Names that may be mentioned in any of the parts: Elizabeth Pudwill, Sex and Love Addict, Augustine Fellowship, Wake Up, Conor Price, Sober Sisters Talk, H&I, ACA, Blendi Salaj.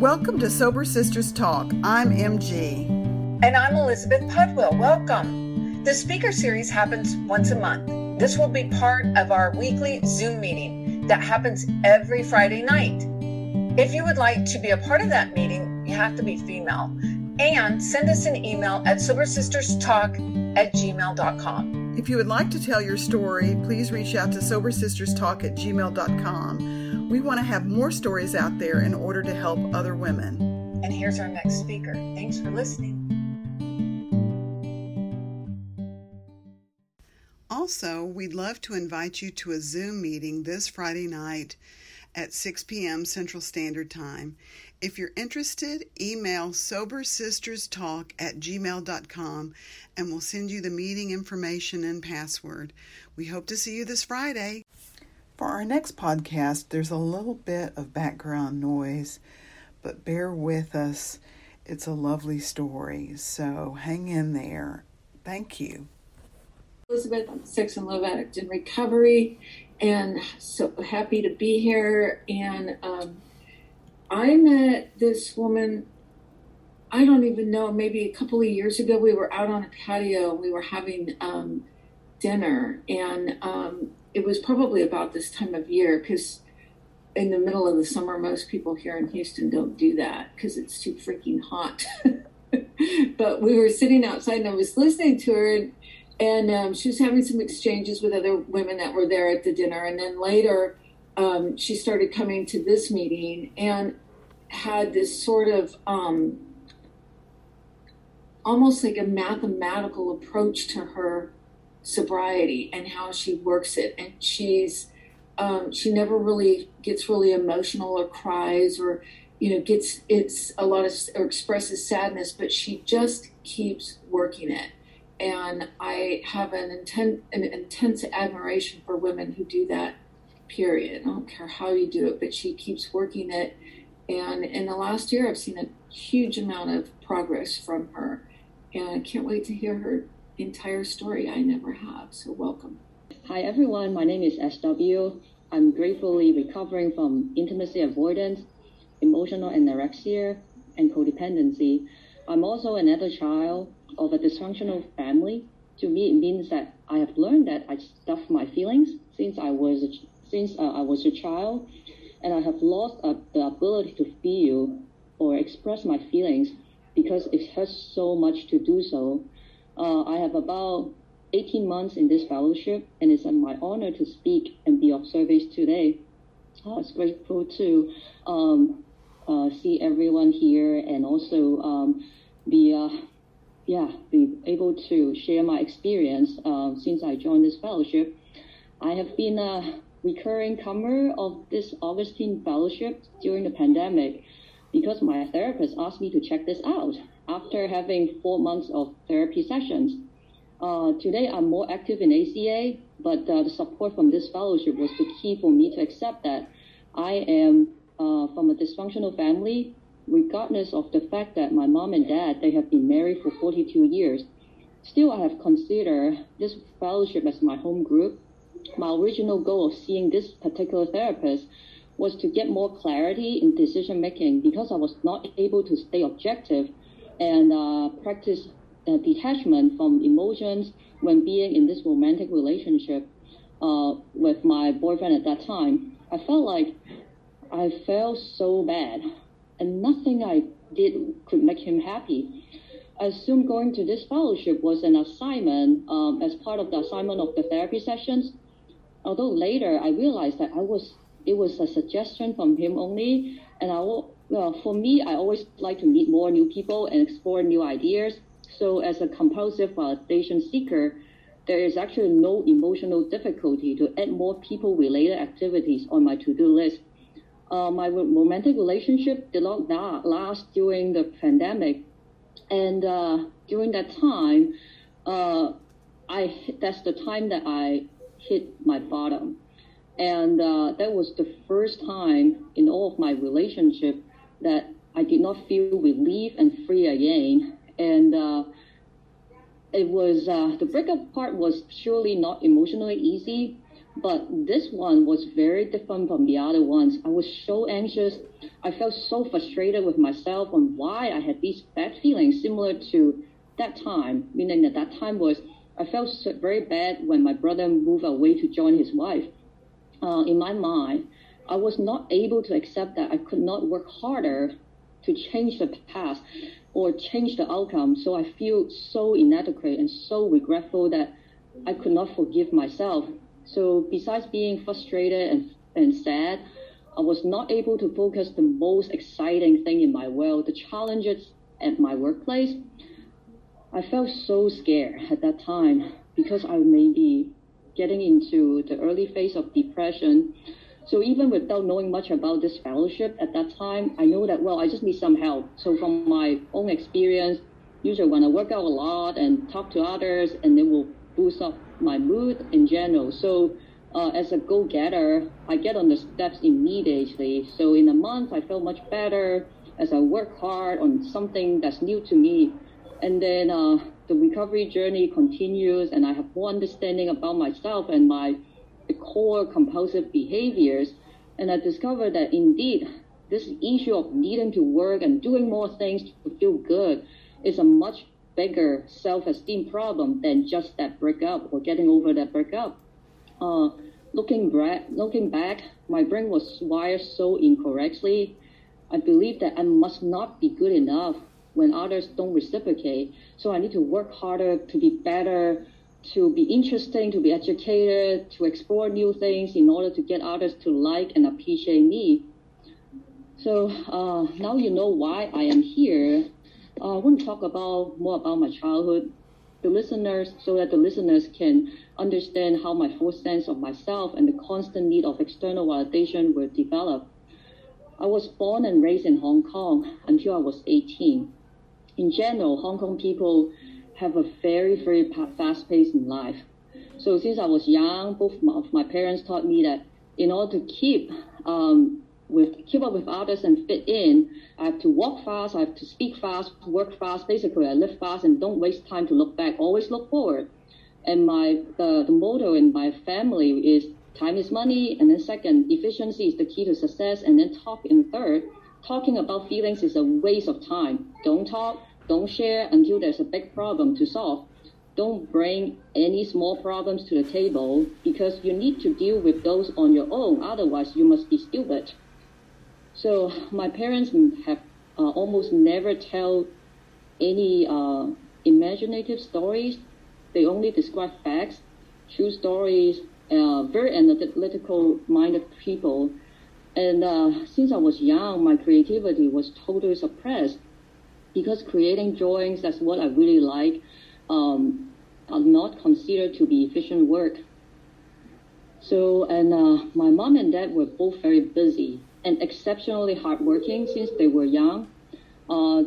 Welcome to Sober Sisters Talk. I'm MG. And I'm Elizabeth Pudwill. Welcome. The speaker series happens once a month. This will be part of our weekly Zoom meeting that happens every Friday night. If you would like to be a part of that meeting, you have to be female. And send us an email at sobersisterstalk@gmail.com. If you would like to tell your story, please reach out to sobersisterstalk@gmail.com. We want to have more stories out there in order to help other women. And here's our next speaker. Thanks for listening. Also, we'd love to invite you to a Zoom meeting this Friday night at 6 p.m. Central Standard Time. If you're interested, email sobersisterstalk@gmail.com and we'll send you the meeting information and password. We hope to see you this Friday. For our next podcast, there's a little bit of background noise, but bear with us. It's a lovely story, so hang in there. Thank you. Elizabeth, I'm a Sex and Love Addict in recovery, and so happy to be here. And I met this woman, I don't even know, maybe a couple of years ago. We were out on a patio. We were having dinner, and it was probably about this time of year, because in the middle of the summer, most people here in Houston don't do that because it's too freaking hot. But we were sitting outside and I was listening to her, and she was having some exchanges with other women that were there at the dinner. And then later, she started coming to this meeting and had this sort of almost like a mathematical approach to her sobriety and how she works it, and she's she never really gets really emotional or cries or gets it's a lot of or expresses sadness, but she just keeps working it. And I have an intense admiration for women who do that, period. I don't care how you do it, but she keeps working it. And in the last year, I've seen a huge amount of progress from her, and I can't wait to hear her entire story. I never have, so welcome. Hi everyone, my name is SW. I'm gratefully recovering from intimacy avoidance, emotional anorexia, and codependency. I'm also another child of a dysfunctional family. To me, it means that I have learned that I stuff my feelings since I was a child, and I have lost the ability to feel or express my feelings because it hurts so much to do so. I have about 18 months in this fellowship, and it's my honor to speak and be of service today. I was grateful to see everyone here, and also be able to share my experience since I joined this fellowship. I have been a recurring comer of this Augustine Fellowship during the pandemic because my therapist asked me to check this out. After having 4 months of therapy sessions, today I'm more active in ACA, but the support from this fellowship was the key for me to accept that I am from a dysfunctional family, regardless of the fact that my mom and dad, they have been married for 42 years. Still, I have considered this fellowship as my home group. My original goal of seeing this particular therapist was to get more clarity in decision-making because I was not able to stay objective and practice detachment from emotions when being in this romantic relationship with my boyfriend at that time. I felt like I felt so bad, and nothing I did could make him happy. I assumed going to this fellowship was an assignment as part of the assignment of the therapy sessions, although later I realized that it was a suggestion from him only, and for me, I always like to meet more new people and explore new ideas. So as a compulsive validation seeker, there is actually no emotional difficulty to add more people-related activities on my to-do list. My romantic relationship did not last during the pandemic. And during that time, that's the time that I hit my bottom. And that was the first time in all of my relationship that I did not feel relief and free again. And the breakup part was surely not emotionally easy. But this one was very different from the other ones. I was so anxious. I felt so frustrated with myself on why I had these bad feelings similar to that time. Meaning that time was, I felt very bad when my brother moved away to join his wife. In my mind, I was not able to accept that I could not work harder to change the past or change the outcome. So I feel so inadequate and so regretful that I could not forgive myself. So besides being frustrated and sad, I was not able to focus the most exciting thing in my world, the challenges at my workplace. I felt so scared at that time because I may be getting into the early phase of depression. So even without knowing much about this fellowship at that time, I know that, well, I just need some help. So from my own experience, usually when I work out a lot and talk to others, and they will boost up my mood in general. So as a go-getter, I get on the steps immediately. So in a month, I felt much better as I work hard on something that's new to me. And then the recovery journey continues, and I have more understanding about myself and the core compulsive behaviors. And I discovered that indeed, this issue of needing to work and doing more things to feel good is a much bigger self-esteem problem than just that breakup or getting over that breakup. Looking back, my brain was wired so incorrectly. I believe that I must not be good enough when others don't reciprocate. So I need to work harder to be better, to be interesting, to be educated, to explore new things in order to get others to like and appreciate me. So now you know why I am here. I want to talk more about my childhood, the listeners, so that the listeners can understand how my false sense of myself and the constant need of external validation were developed. I was born and raised in Hong Kong until I was 18. In general, Hong Kong people have a very, very fast pace in life. So since I was young, both of my parents taught me that in order to keep up with others and fit in, I have to walk fast, I have to speak fast, work fast. Basically, I live fast and don't waste time to look back, always look forward. And the motto in my family is time is money, and then second, efficiency is the key to success, and then third, talking about feelings is a waste of time. Don't talk, don't share until there's a big problem to solve. Don't bring any small problems to the table because you need to deal with those on your own. Otherwise, you must be stupid. So my parents have almost never tell any imaginative stories. They only describe facts, true stories, very analytical-minded people. And since I was young, my creativity was totally suppressed because creating drawings, that's what I really like, are not considered to be efficient work. So, and my mom and dad were both very busy and exceptionally hardworking since they were young.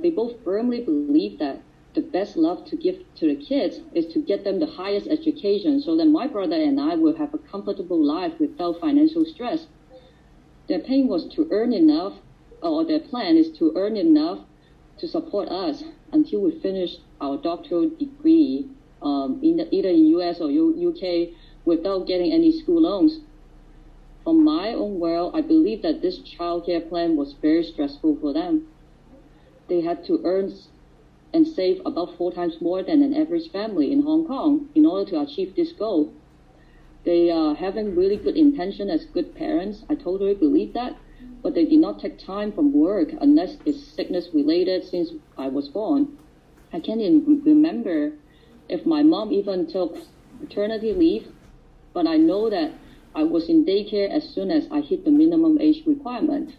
They both firmly believed that the best love to give to the kids is to get them the highest education so that my brother and I will have a comfortable life without financial stress. Their plan is to earn enough to support us until we finish our doctoral degree either in US or UK without getting any school loans. From my own world, I believe that this childcare plan was very stressful for them. They had to earn and save about 4 times more than an average family in Hong Kong in order to achieve this goal. They are having really good intention as good parents. I totally believe that, but they did not take time from work unless it's sickness-related since I was born. I can't even remember if my mom even took maternity leave, but I know that I was in daycare as soon as I hit the minimum age requirement.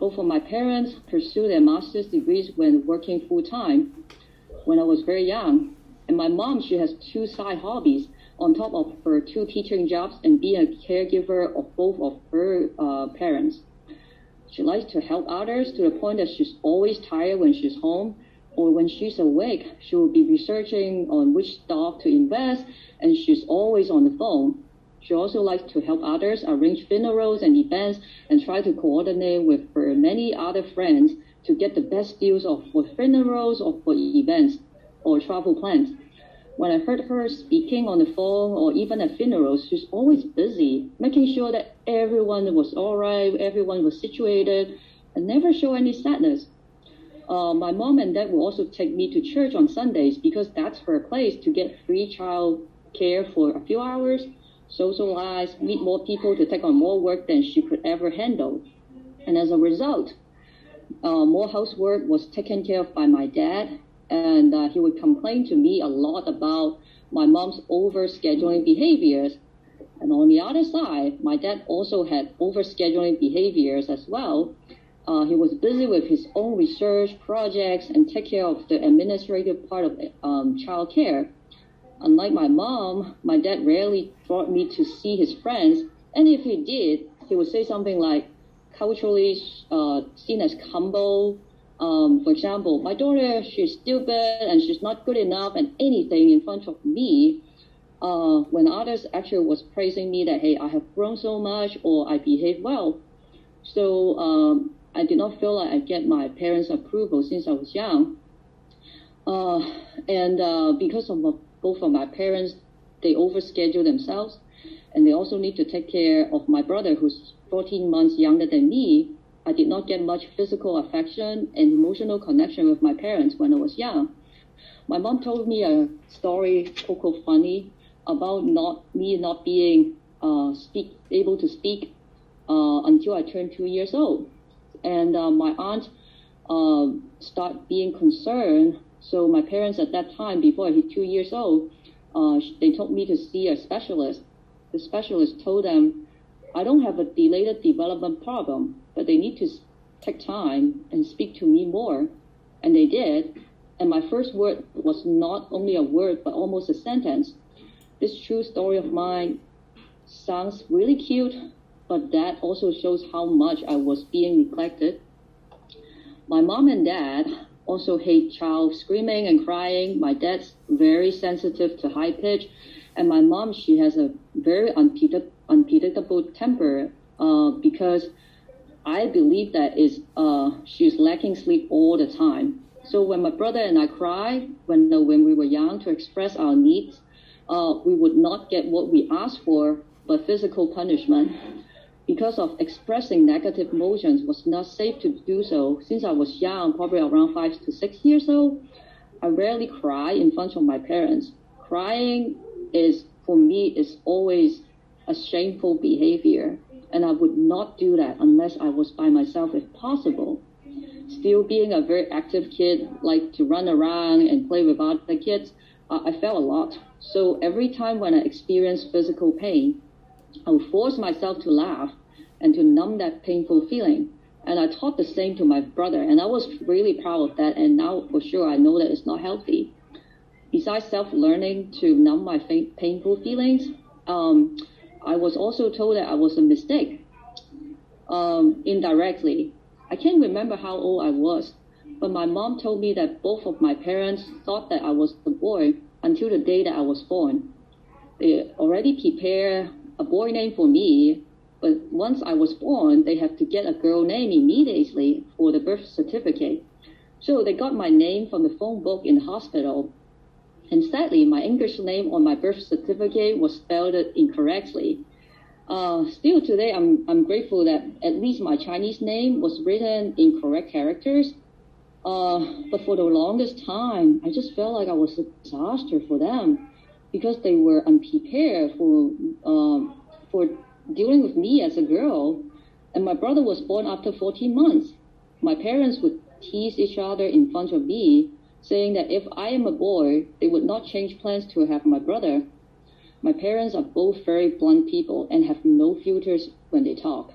Both of my parents pursued their master's degrees when working full-time when I was very young. And my mom, she has 2 side hobbies on top of her 2 teaching jobs and being a caregiver of both of her parents. She likes to help others to the point that she's always tired when she's home, or when she's awake, she will be researching on which stock to invest, and she's always on the phone. She also likes to help others arrange funerals and events and try to coordinate with her many other friends to get the best deals for funerals or for events or travel plans. When I heard her speaking on the phone or even at funerals, she's always busy, making sure that everyone was all right, everyone was situated, and never show any sadness. My mom and dad will also take me to church on Sundays because that's her place to get free child care for a few hours, socialize, meet more people to take on more work than she could ever handle. And as a result, more housework was taken care of by my dad. And he would complain to me a lot about my mom's overscheduling behaviors. And on the other side, my dad also had overscheduling behaviors as well. He was busy with his own research projects and take care of the administrative part of childcare. Unlike my mom, my dad rarely brought me to see his friends. And if he did, he would say something like culturally seen as humble. For example, my daughter, she's stupid and she's not good enough and anything in front of me, when others actually was praising me that, hey, I have grown so much or I behave well. So I did not feel like I get my parents' approval since I was young. And because of both of my parents, they overschedule themselves and they also need to take care of my brother who's 14 months younger than me. I did not get much physical affection and emotional connection with my parents when I was young. My mom told me a story, so funny, about me not being able to speak until I turned 2 years old. And my aunt started being concerned. So my parents at that time, before I hit 2 years old, they took me to see a specialist. The specialist told them, I don't have a delayed development problem, but they need to take time and speak to me more. And they did. And my first word was not only a word, but almost a sentence. This true story of mine sounds really cute, but that also shows how much I was being neglected. My mom and dad also hate child screaming and crying. My dad's very sensitive to high pitch. And my mom, she has a very unpredictable temper because I believe that is she's lacking sleep all the time. So when my brother and I cried when we were young to express our needs, we would not get what we asked for, but physical punishment. Because of expressing negative emotions was not safe to do so. Since I was young, probably around 5 to 6 years old, I rarely cry in front of my parents. Crying is, for me, is always a shameful behavior. And I would not do that unless I was by myself if possible. Still being a very active kid, like to run around and play with other kids, I felt a lot. So every time when I experienced physical pain, I would force myself to laugh and to numb that painful feeling. And I taught the same to my brother, and I was really proud of that. And now for sure, I know that it's not healthy. Besides self-learning to numb my painful feelings, I was also told that I was a mistake, indirectly. I can't remember how old I was, but my mom told me that both of my parents thought that I was a boy until the day that I was born. They already prepared a boy name for me, but once I was born, they had to get a girl name immediately for the birth certificate. So they got my name from the phone book in the hospital. And sadly, my English name on my birth certificate was spelled incorrectly. Still today, I'm grateful that at least my Chinese name was written in correct characters. But for the longest time, I just felt like I was a disaster for them because they were unprepared for dealing with me as a girl. And my brother was born after 14 months. My parents would tease each other in front of me, saying that if I am a boy, they would not change plans to have my brother. My parents are both very blunt people and have no filters when they talk.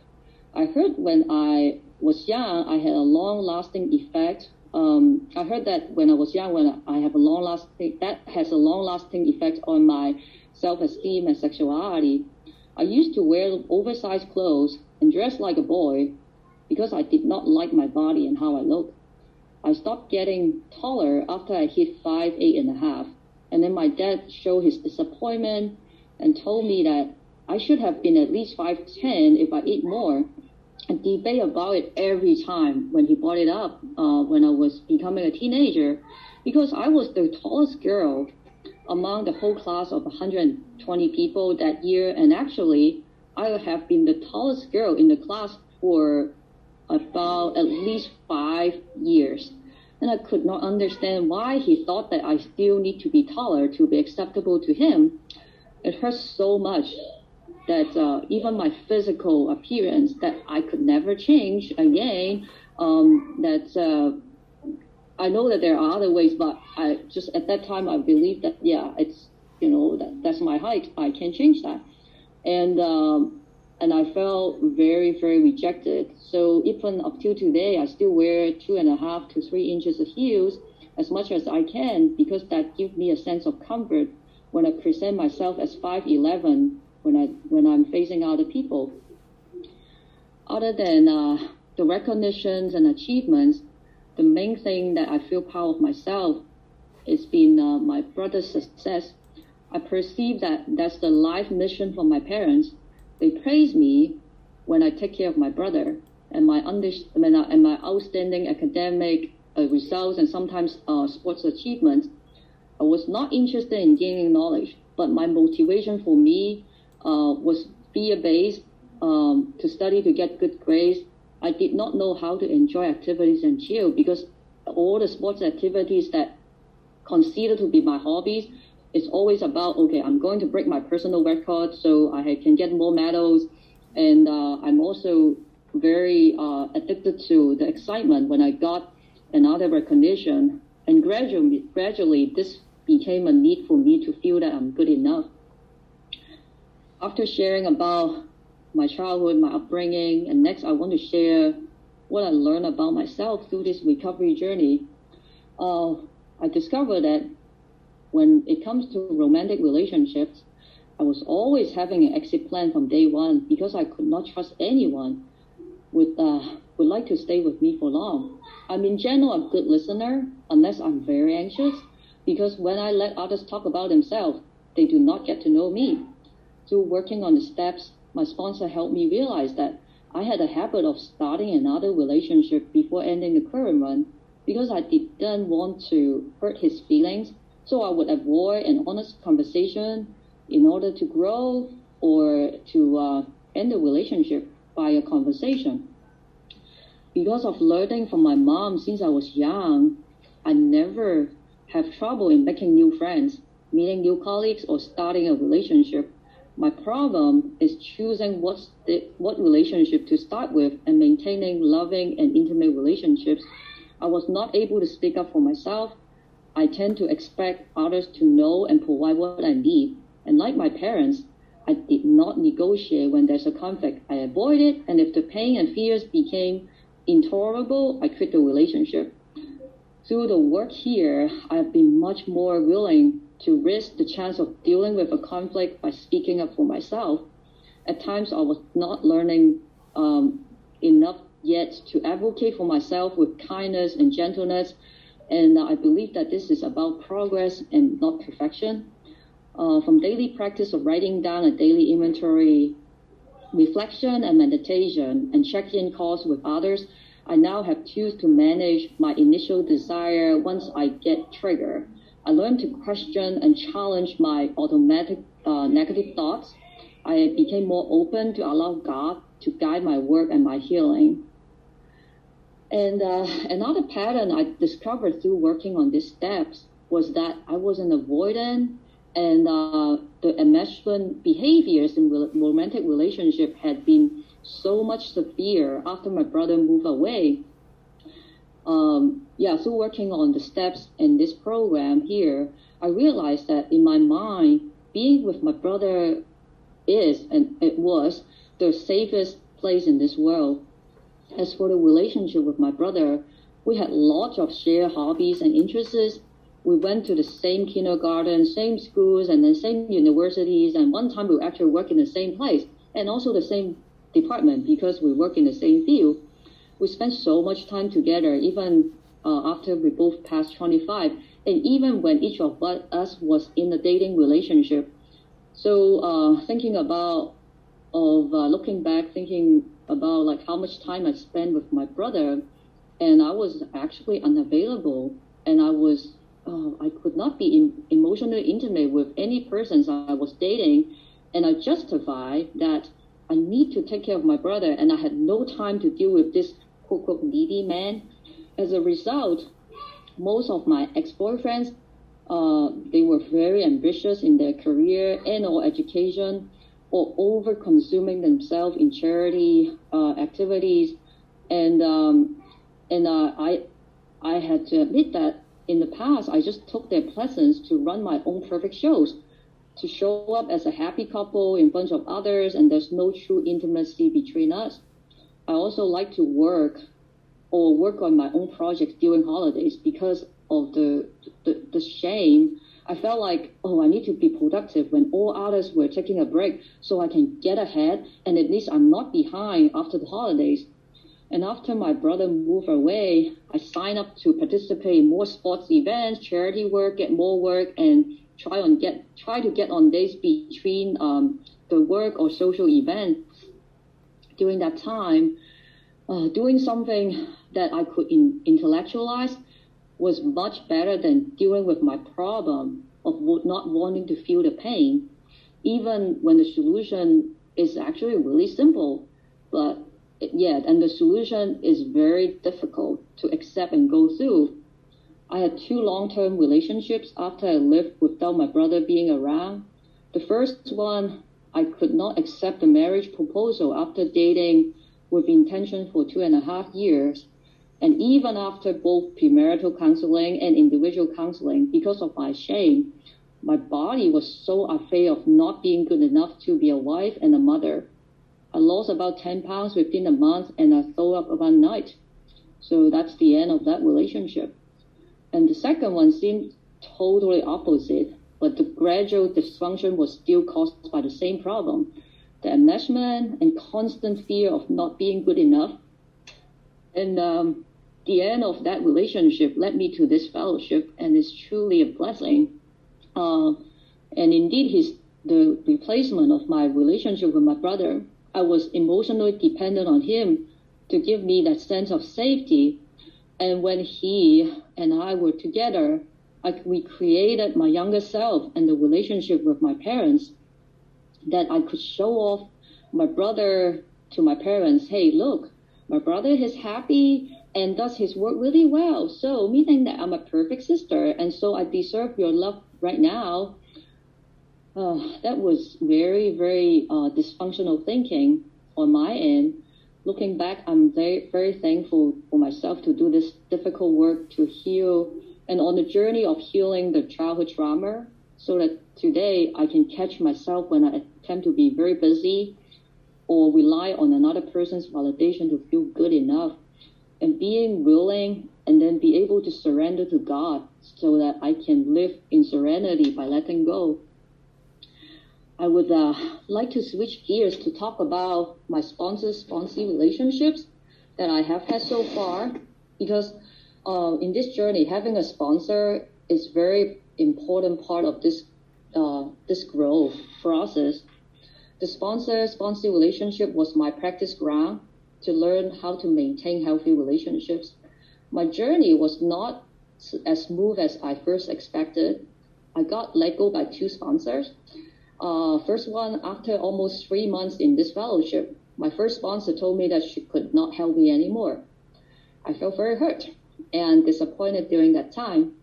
I heard when I was young, I had a long-lasting effect. I heard that when I was young, that has a long-lasting effect on my self-esteem and sexuality. I used to wear oversized clothes and dress like a boy because I did not like my body and how I looked. I stopped getting taller after I hit 5'8.5", and then my dad showed his disappointment and told me that I should have been at least 5'10" if I ate more. I debate about it every time when he brought it up when I was becoming a teenager, because I was the tallest girl. among the whole class of 120 people that year. And actually, I have been the tallest girl in the class for about at least 5 years. And I could not understand why he thought that I still need to be taller to be acceptable to him. It hurt so much that even my physical appearance that I could never change again, I know that there are other ways, but I just at that time, I believed that, yeah, it's, you know, that's my height. I can't change that. And I felt very, very rejected. So even up till today, I still wear 2.5 to 3 inches of heels as much as I can, because that gives me a sense of comfort when I present myself as 5'11", when I'm facing other people. Other than the recognitions and achievements, the main thing that I feel proud of myself has been my brother's success. I perceive that that's the life mission for my parents. They praise me when I take care of my brother and my outstanding academic results and sometimes sports achievements. I was not interested in gaining knowledge, but my motivation for me was fear-based, to study to get good grades. I did not know how to enjoy activities and chill, because all the sports activities that considered to be my hobbies, it's always about, okay, I'm going to break my personal record so I can get more medals. And I'm also very addicted to the excitement when I got another recognition. And gradually, this became a need for me to feel that I'm good enough. After sharing about my childhood, my upbringing, and next I want to share what I learned about myself through this recovery journey. I discovered that when it comes to romantic relationships, I was always having an exit plan from day one, because I could not trust anyone would like to stay with me for long. I'm in general a good listener, unless I'm very anxious, because when I let others talk about themselves, they do not get to know me. Through working on the steps, my sponsor helped me realize that I had a habit of starting another relationship before ending the current one, because I didn't want to hurt his feelings. So I would avoid an honest conversation in order to grow or to end the relationship by a conversation. Because of learning from my mom since I was young, I never have trouble in making new friends, meeting new colleagues, or starting a relationship. My problem is choosing what relationship to start with and maintaining loving and intimate relationships. I was not able to speak up for myself. I tend to expect others to know and provide what I need. And like my parents, I did not negotiate when there's a conflict. I avoid it, and if the pain and fears became intolerable, I quit the relationship. Through the work here, I've been much more willing to risk the chance of dealing with a conflict by speaking up for myself. At times, I was not learning enough yet to advocate for myself with kindness and gentleness. And I believe that this is about progress and not perfection. From daily practice of writing down a daily inventory, reflection and meditation, and check-in calls with others, I now have tools to manage my initial desire once I get triggered. I learned to question and challenge my automatic negative thoughts. I became more open to allow God to guide my work and my healing. And another pattern I discovered through working on these steps was that I was an avoidant, and the enmeshment behaviors in romantic relationship had been so much severe after my brother moved away. So working on the steps in this program here, I realized that in my mind, being with my brother was the safest place in this world. As for the relationship with my brother, we had lots of shared hobbies and interests. We went to the same kindergarten, same schools, and the same universities. And one time we actually worked in the same place and also the same department, because we work in the same field. We spent so much time together, even after we both passed 25, and even when each of us was in a dating relationship. So looking back, thinking about like how much time I spent with my brother, and I was actually unavailable, and I was I could not be emotionally intimate with any persons I was dating, and I justified that I need to take care of my brother, and I had no time to deal with this quote-unquote needy man. As a result, most of my ex-boyfriends, they were very ambitious in their career and or education, or over-consuming themselves in charity activities. And I had to admit that in the past, I just took their presence to run my own perfect shows, to show up as a happy couple in a bunch of others, and there's no true intimacy between us. I also like to work on my own projects during holidays because of the shame. I felt like, oh, I need to be productive when all others were taking a break so I can get ahead and at least I'm not behind after the holidays. And after my brother moved away, I signed up to participate in more sports events, charity work, get more work, and try to get on days between the work or social event. During that time, doing something that I could intellectualize was much better than dealing with my problem of not wanting to feel the pain, even when the solution is actually really simple. But yeah, and the solution is very difficult to accept and go through. I had 2 long-term relationships after I lived without my brother being around. The first one, I could not accept the marriage proposal after dating with intention for 2.5 years. And even after both premarital counseling and individual counseling, because of my shame, my body was so afraid of not being good enough to be a wife and a mother. I lost about 10 pounds within a month and I threw up one night. So that's the end of that relationship. And the second one seemed totally opposite, but the gradual dysfunction was still caused by the same problem, the enmeshment and constant fear of not being good enough. And the end of that relationship led me to this fellowship, and it's truly a blessing. And indeed, the replacement of my relationship with my brother, I was emotionally dependent on him to give me that sense of safety. And when he and I were together, we created my younger self and the relationship with my parents that I could show off my brother to my parents. Hey, look, my brother is happy and does his work really well. So meaning that I'm a perfect sister. And so I deserve your love right now. That was very, very dysfunctional thinking on my end. Looking back, I'm very, very thankful for myself to do this difficult work to heal and on the journey of healing the childhood trauma so that today I can catch myself when I attempt to be very busy or rely on another person's validation to feel good enough, and being willing and then be able to surrender to God so that I can live in serenity by letting go. I would like to switch gears to talk about my sponsor-sponsee relationships that I have had so far, because in this journey, having a sponsor is very important part of this growth process. The sponsor-sponsee relationship was my practice ground to learn how to maintain healthy relationships. My journey was not as smooth as I first expected. I got let go by 2 sponsors. First one, after almost 3 months in this fellowship, my first sponsor told me that she could not help me anymore. I felt very hurt and disappointed during that time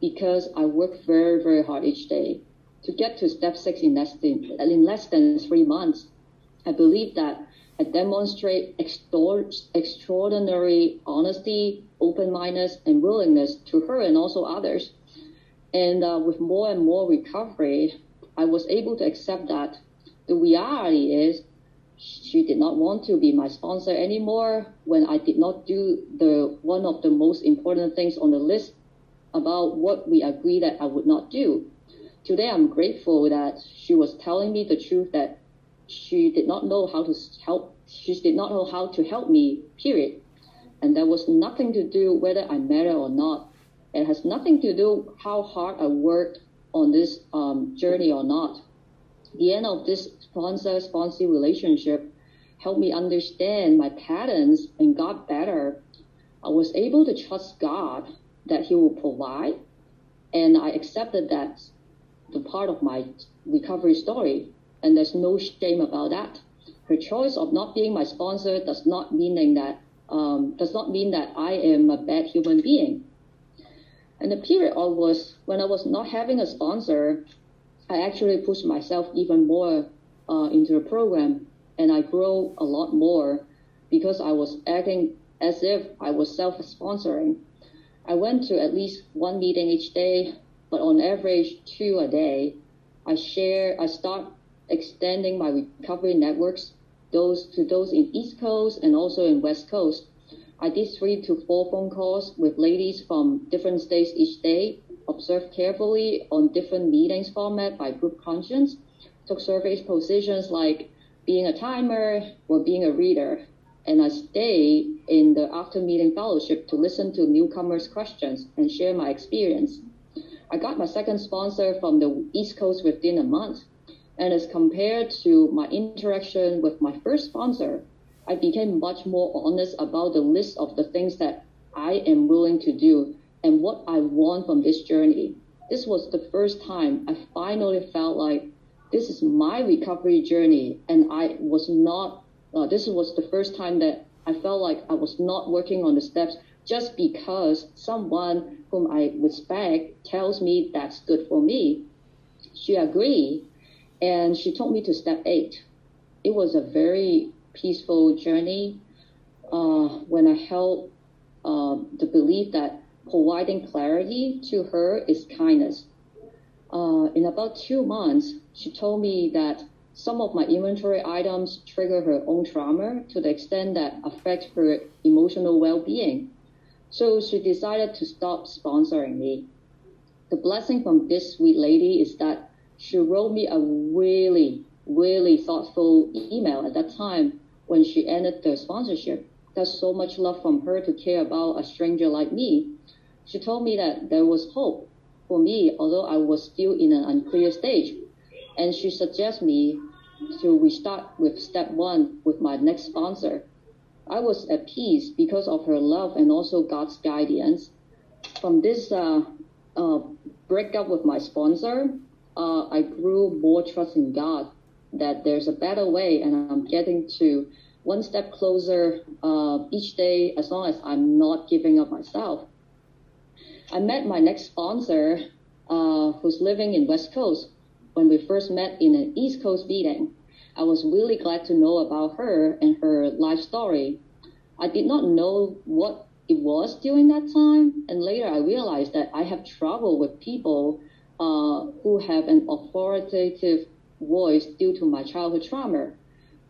because I worked very, very hard each day to get to step 6 in less than 3 months. I believe that I demonstrate extraordinary honesty, open-mindedness, and willingness to her and also others. And with more and more recovery, I was able to accept that the reality is she did not want to be my sponsor anymore when I did not do one of the most important things on the list about what we agreed that I would not do. Today, I'm grateful that she was telling me the truth, that she did not know how to help. She did not know how to help me, period. And that was nothing to do whether I met her or not. It has nothing to do how hard I worked on this journey or not. The end of this sponsor-sponsee relationship helped me understand my patterns and got better. I was able to trust God that He will provide, And I accepted that the part of my recovery story, and there's no shame about that. Her choice of not being my sponsor does not mean that I am a bad human being. And the period was when I was not having a sponsor, I actually pushed myself even more into the program, and I grew a lot more because I was acting as if I was self-sponsoring. I went to at least one meeting each day, but on average 2 a day. I start extending my recovery networks to those in East Coast and also in West Coast. I did 3 to 4 phone calls with ladies from different states each day, observed carefully on different meetings format by group conscience, took survey positions like being a timer or being a reader, and I stay in the after-meeting fellowship to listen to newcomers' questions and share my experience. I got my second sponsor from the East Coast within a month, and as compared to my interaction with my first sponsor, I became much more honest about the list of the things that I am willing to do and what I want from this journey. This was the first time I finally felt like this is my recovery journey, and this was the first time that I felt like I was not working on the steps just because someone whom I respect tells me that's good for me. She agreed, and she took me to step 8. It was a very peaceful journey when I held the belief that providing clarity to her is kindness. In about 2 months, she told me that some of my inventory items trigger her own trauma to the extent that affect her emotional well-being. So she decided to stop sponsoring me. The blessing from this sweet lady is that she wrote me a really, really thoughtful email at that time when she ended the sponsorship. That's so much love from her to care about a stranger like me. She told me that there was hope for me, although I was still in an unclear stage. And she suggested me to restart with step 1 with my next sponsor. I was at peace because of her love and also God's guidance. From this breakup with my sponsor, I grew more trust in God that there's a better way, and I'm getting to one step closer each day as long as I'm not giving up myself. I met my next sponsor who's living in West Coast when we first met in an East Coast meeting. I was really glad to know about her and her life story. I did not know what it was during that time, and later I realized that I have trouble with people who have an authoritative voice due to my childhood trauma.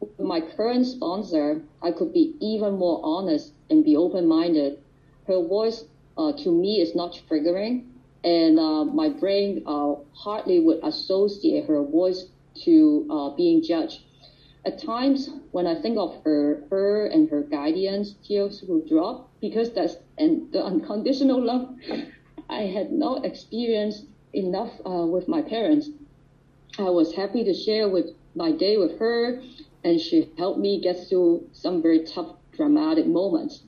With my current sponsor, I could be even more honest and be open-minded. Her voice to me is not triggering, and my brain hardly would associate her voice to being judged. At times, when I think of her and her guidance, tears will drop because the unconditional love I had not experienced enough with my parents. I was happy to share with my day with her, and she helped me get through some very tough, dramatic moments.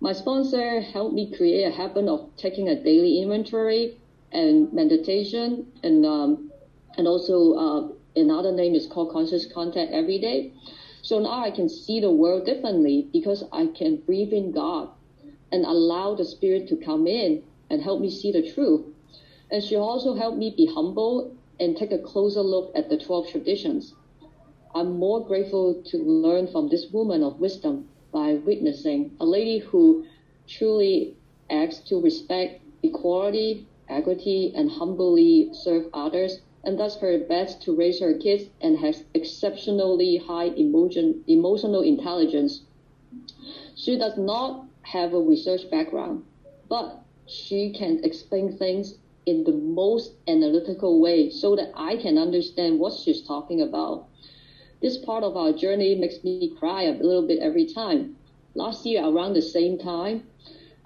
My sponsor helped me create a habit of taking a daily inventory and meditation, and also another name is called conscious contact every day. So now I can see the world differently because I can breathe in God and allow the Spirit to come in and help me see the truth. And she also helped me be humble and take a closer look at the 12 traditions. I'm more grateful to learn from this woman of wisdom by witnessing a lady who truly acts to respect equality, equity, and humbly serve others, and does her best to raise her kids and has exceptionally high emotional intelligence. She does not have a research background, but she can explain things in the most analytical way so that I can understand what she's talking about. This part of our journey makes me cry a little bit every time. Last year, around the same time,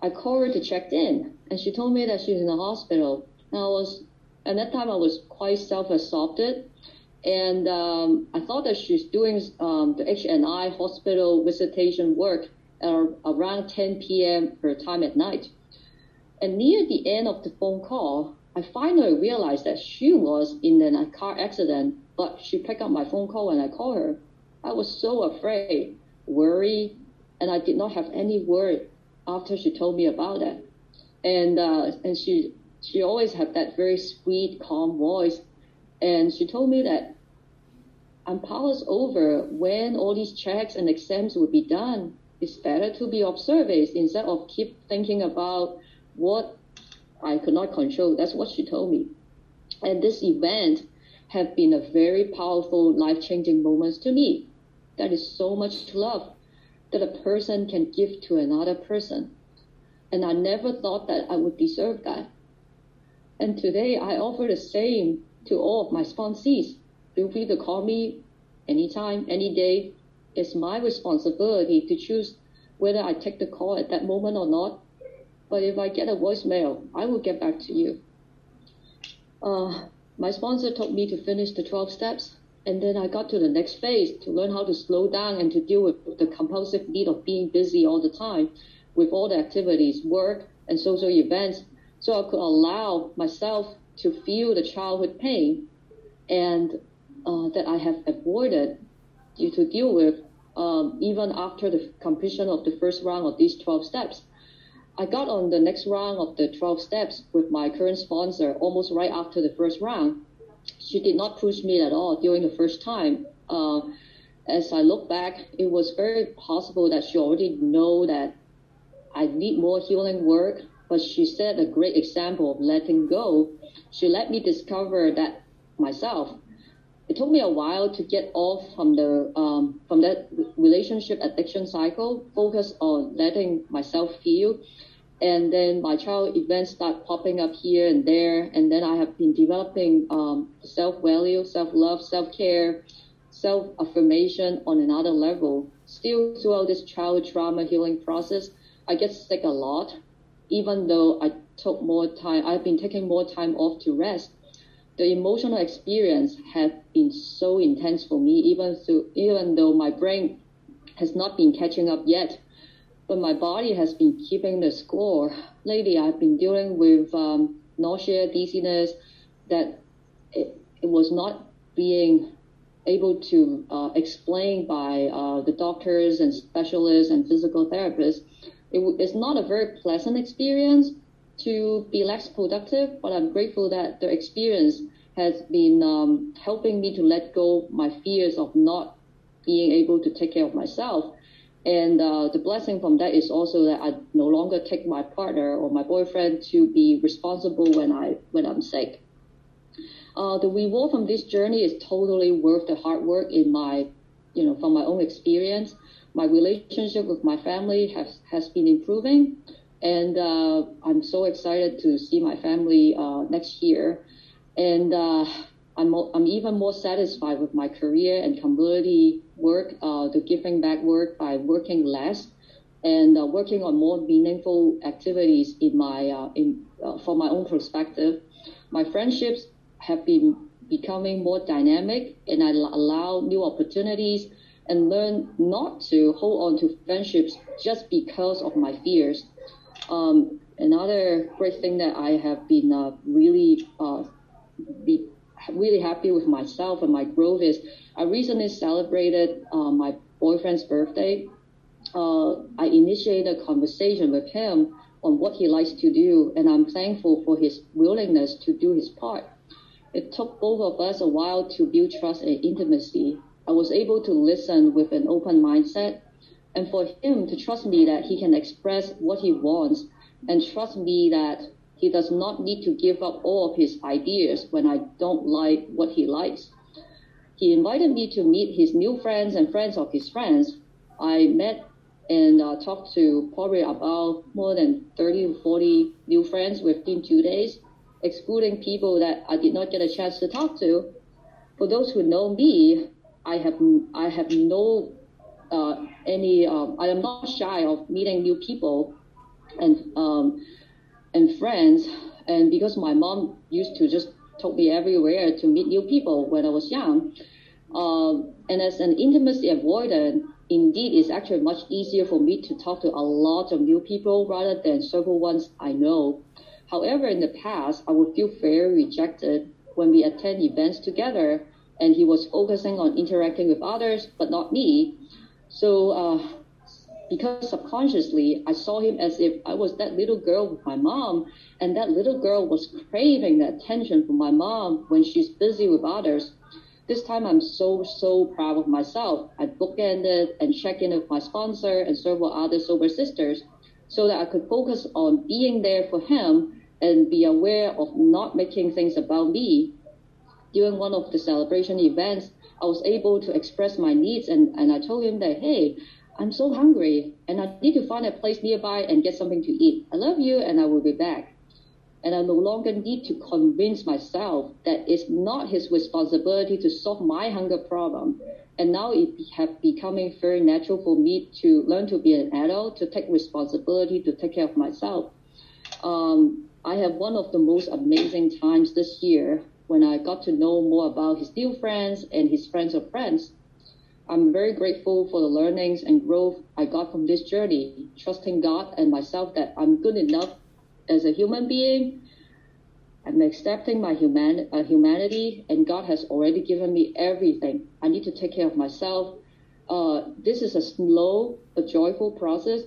I called her to check in, and she told me that she's in the hospital. And at that time, I was quite self-absorbed, and I thought that she's doing the H&I hospital visitation work around 10 p.m. her time at night. And near the end of the phone call, I finally realized that she was in a car accident, but she picked up my phone call when I called her. I was so afraid, worried, and I did not have any word after she told me about that. And she always had that very sweet, calm voice. And she told me that I'm powerless over when all these checks and exams will be done. It's better to be of service instead of keep thinking about what I could not control. That's what she told me. And this event have been a very powerful, life-changing moment to me. That is so much love that a person can give to another person. And I never thought that I would deserve that. And today I offer the same to all of my sponsees. Feel free to call me anytime, any day. It's my responsibility to choose whether I take the call at that moment or not. But if I get a voicemail, I will get back to you. My sponsor told me to finish the 12 steps, and then I got to the next phase to learn how to slow down and to deal with the compulsive need of being busy all the time with all the activities, work, and social events, so I could allow myself to feel the childhood pain and that I have avoided to deal with even after the completion of the first round of these 12 steps. I got on the next round of the 12 steps with my current sponsor almost right after the first round. She did not push me at all during the first time. As I look back, it was very possible that she already know that I need more healing work, but she set a great example of letting go. She let me discover that myself. It took me a while to get off from the from that relationship addiction cycle, focus on letting myself feel, and then my child events start popping up here and there, and then I have been developing self-value, self-love, self-care, self-affirmation on another level. Still, throughout this child trauma healing process, I get sick a lot, even though I took more time. I've been taking more time off to rest. The emotional experience has been so intense for me, even though my brain has not been catching up yet, but my body has been keeping the score. Lately, I've been dealing with nausea, dizziness, that it was not being able to explain by the doctors and specialists and physical therapists. It's not a very pleasant experience to be less productive, but I'm grateful that the experience has been helping me to let go my fears of not being able to take care of myself. And the blessing from that is also that I no longer take my partner or my boyfriend to be responsible when I'm sick. The reward from this journey is totally worth the hard work from my own experience. My relationship with my family has been improving. And I'm so excited to see my family next year. And I'm even more satisfied with my career and community work, the giving back work by working less and working on more meaningful activities from my own perspective. My friendships have been becoming more dynamic, and I allow new opportunities and learn not to hold on to friendships just because of my fears. Another great thing that I have been really happy with myself and my growth is I recently celebrated my boyfriend's birthday. I initiated a conversation with him on what he likes to do, and I'm thankful for his willingness to do his part. It took both of us a while to build trust and intimacy. I was able to listen with an open mindset, and for him to trust me that he can express what he wants and trust me that he does not need to give up all of his ideas when I don't like what he likes. He invited me to meet his new friends and friends of his friends. I met and talked to probably about more than 30 to 40 new friends within 2 days, excluding people that I did not get a chance to talk to. For those who know me, I have no... I am not shy of meeting new people and friends, and because my mom used to just take me everywhere to meet new people when I was young, and as an intimacy avoidant, indeed it's actually much easier for me to talk to a lot of new people rather than several ones I know. However, in the past, I would feel very rejected when we attend events together, and he was focusing on interacting with others, but not me. So because subconsciously, I saw him as if I was that little girl with my mom, and that little girl was craving the attention from my mom when she's busy with others. This time, I'm so proud of myself. I bookended and checked in with my sponsor and several other sober sisters so that I could focus on being there for him and be aware of not making things about me. During one of the celebration events, I was able to express my needs, and I told him that, hey, I'm so hungry and I need to find a place nearby and get something to eat. I love you and I will be back. And I no longer need to convince myself that it's not his responsibility to solve my hunger problem. And now it has become very natural for me to learn to be an adult, to take responsibility, to take care of myself. I have one of the most amazing times this year when I got to know more about his new friends and his friends of friends. I'm very grateful for the learnings and growth I got from this journey, trusting God and myself that I'm good enough as a human being. I'm accepting my humanity, and God has already given me everything. I need to take care of myself. This is a slow but joyful process.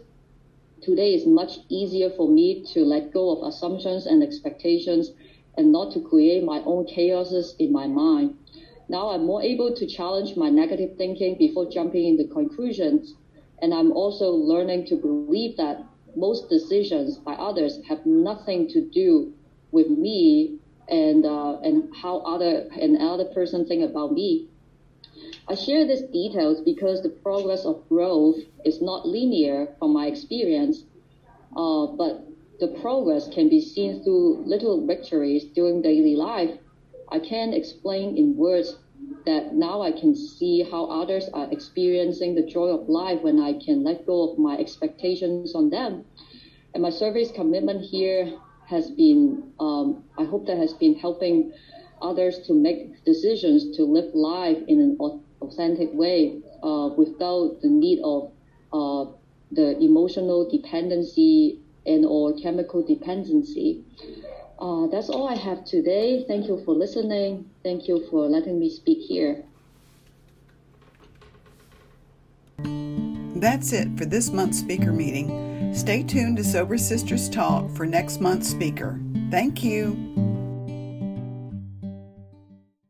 Today is much easier for me to let go of assumptions and expectations and not to create my own chaoses in my mind. Now I'm more able to challenge my negative thinking before jumping into conclusions. And I'm also learning to believe that most decisions by others have nothing to do with me and how another person think about me. I share these details because the progress of growth is not linear from my experience, but the progress can be seen through little victories during daily life. I can't explain in words that now I can see how others are experiencing the joy of life when I can let go of my expectations on them. And my service commitment here has been, I hope that has been helping others to make decisions to live life in an authentic way without the need of the emotional dependency and or chemical dependency. That's all I have today. Thank you for listening. Thank you for letting me speak here. That's it for this month's speaker meeting. Stay tuned to Sober Sisters Talk for next month's speaker. Thank you.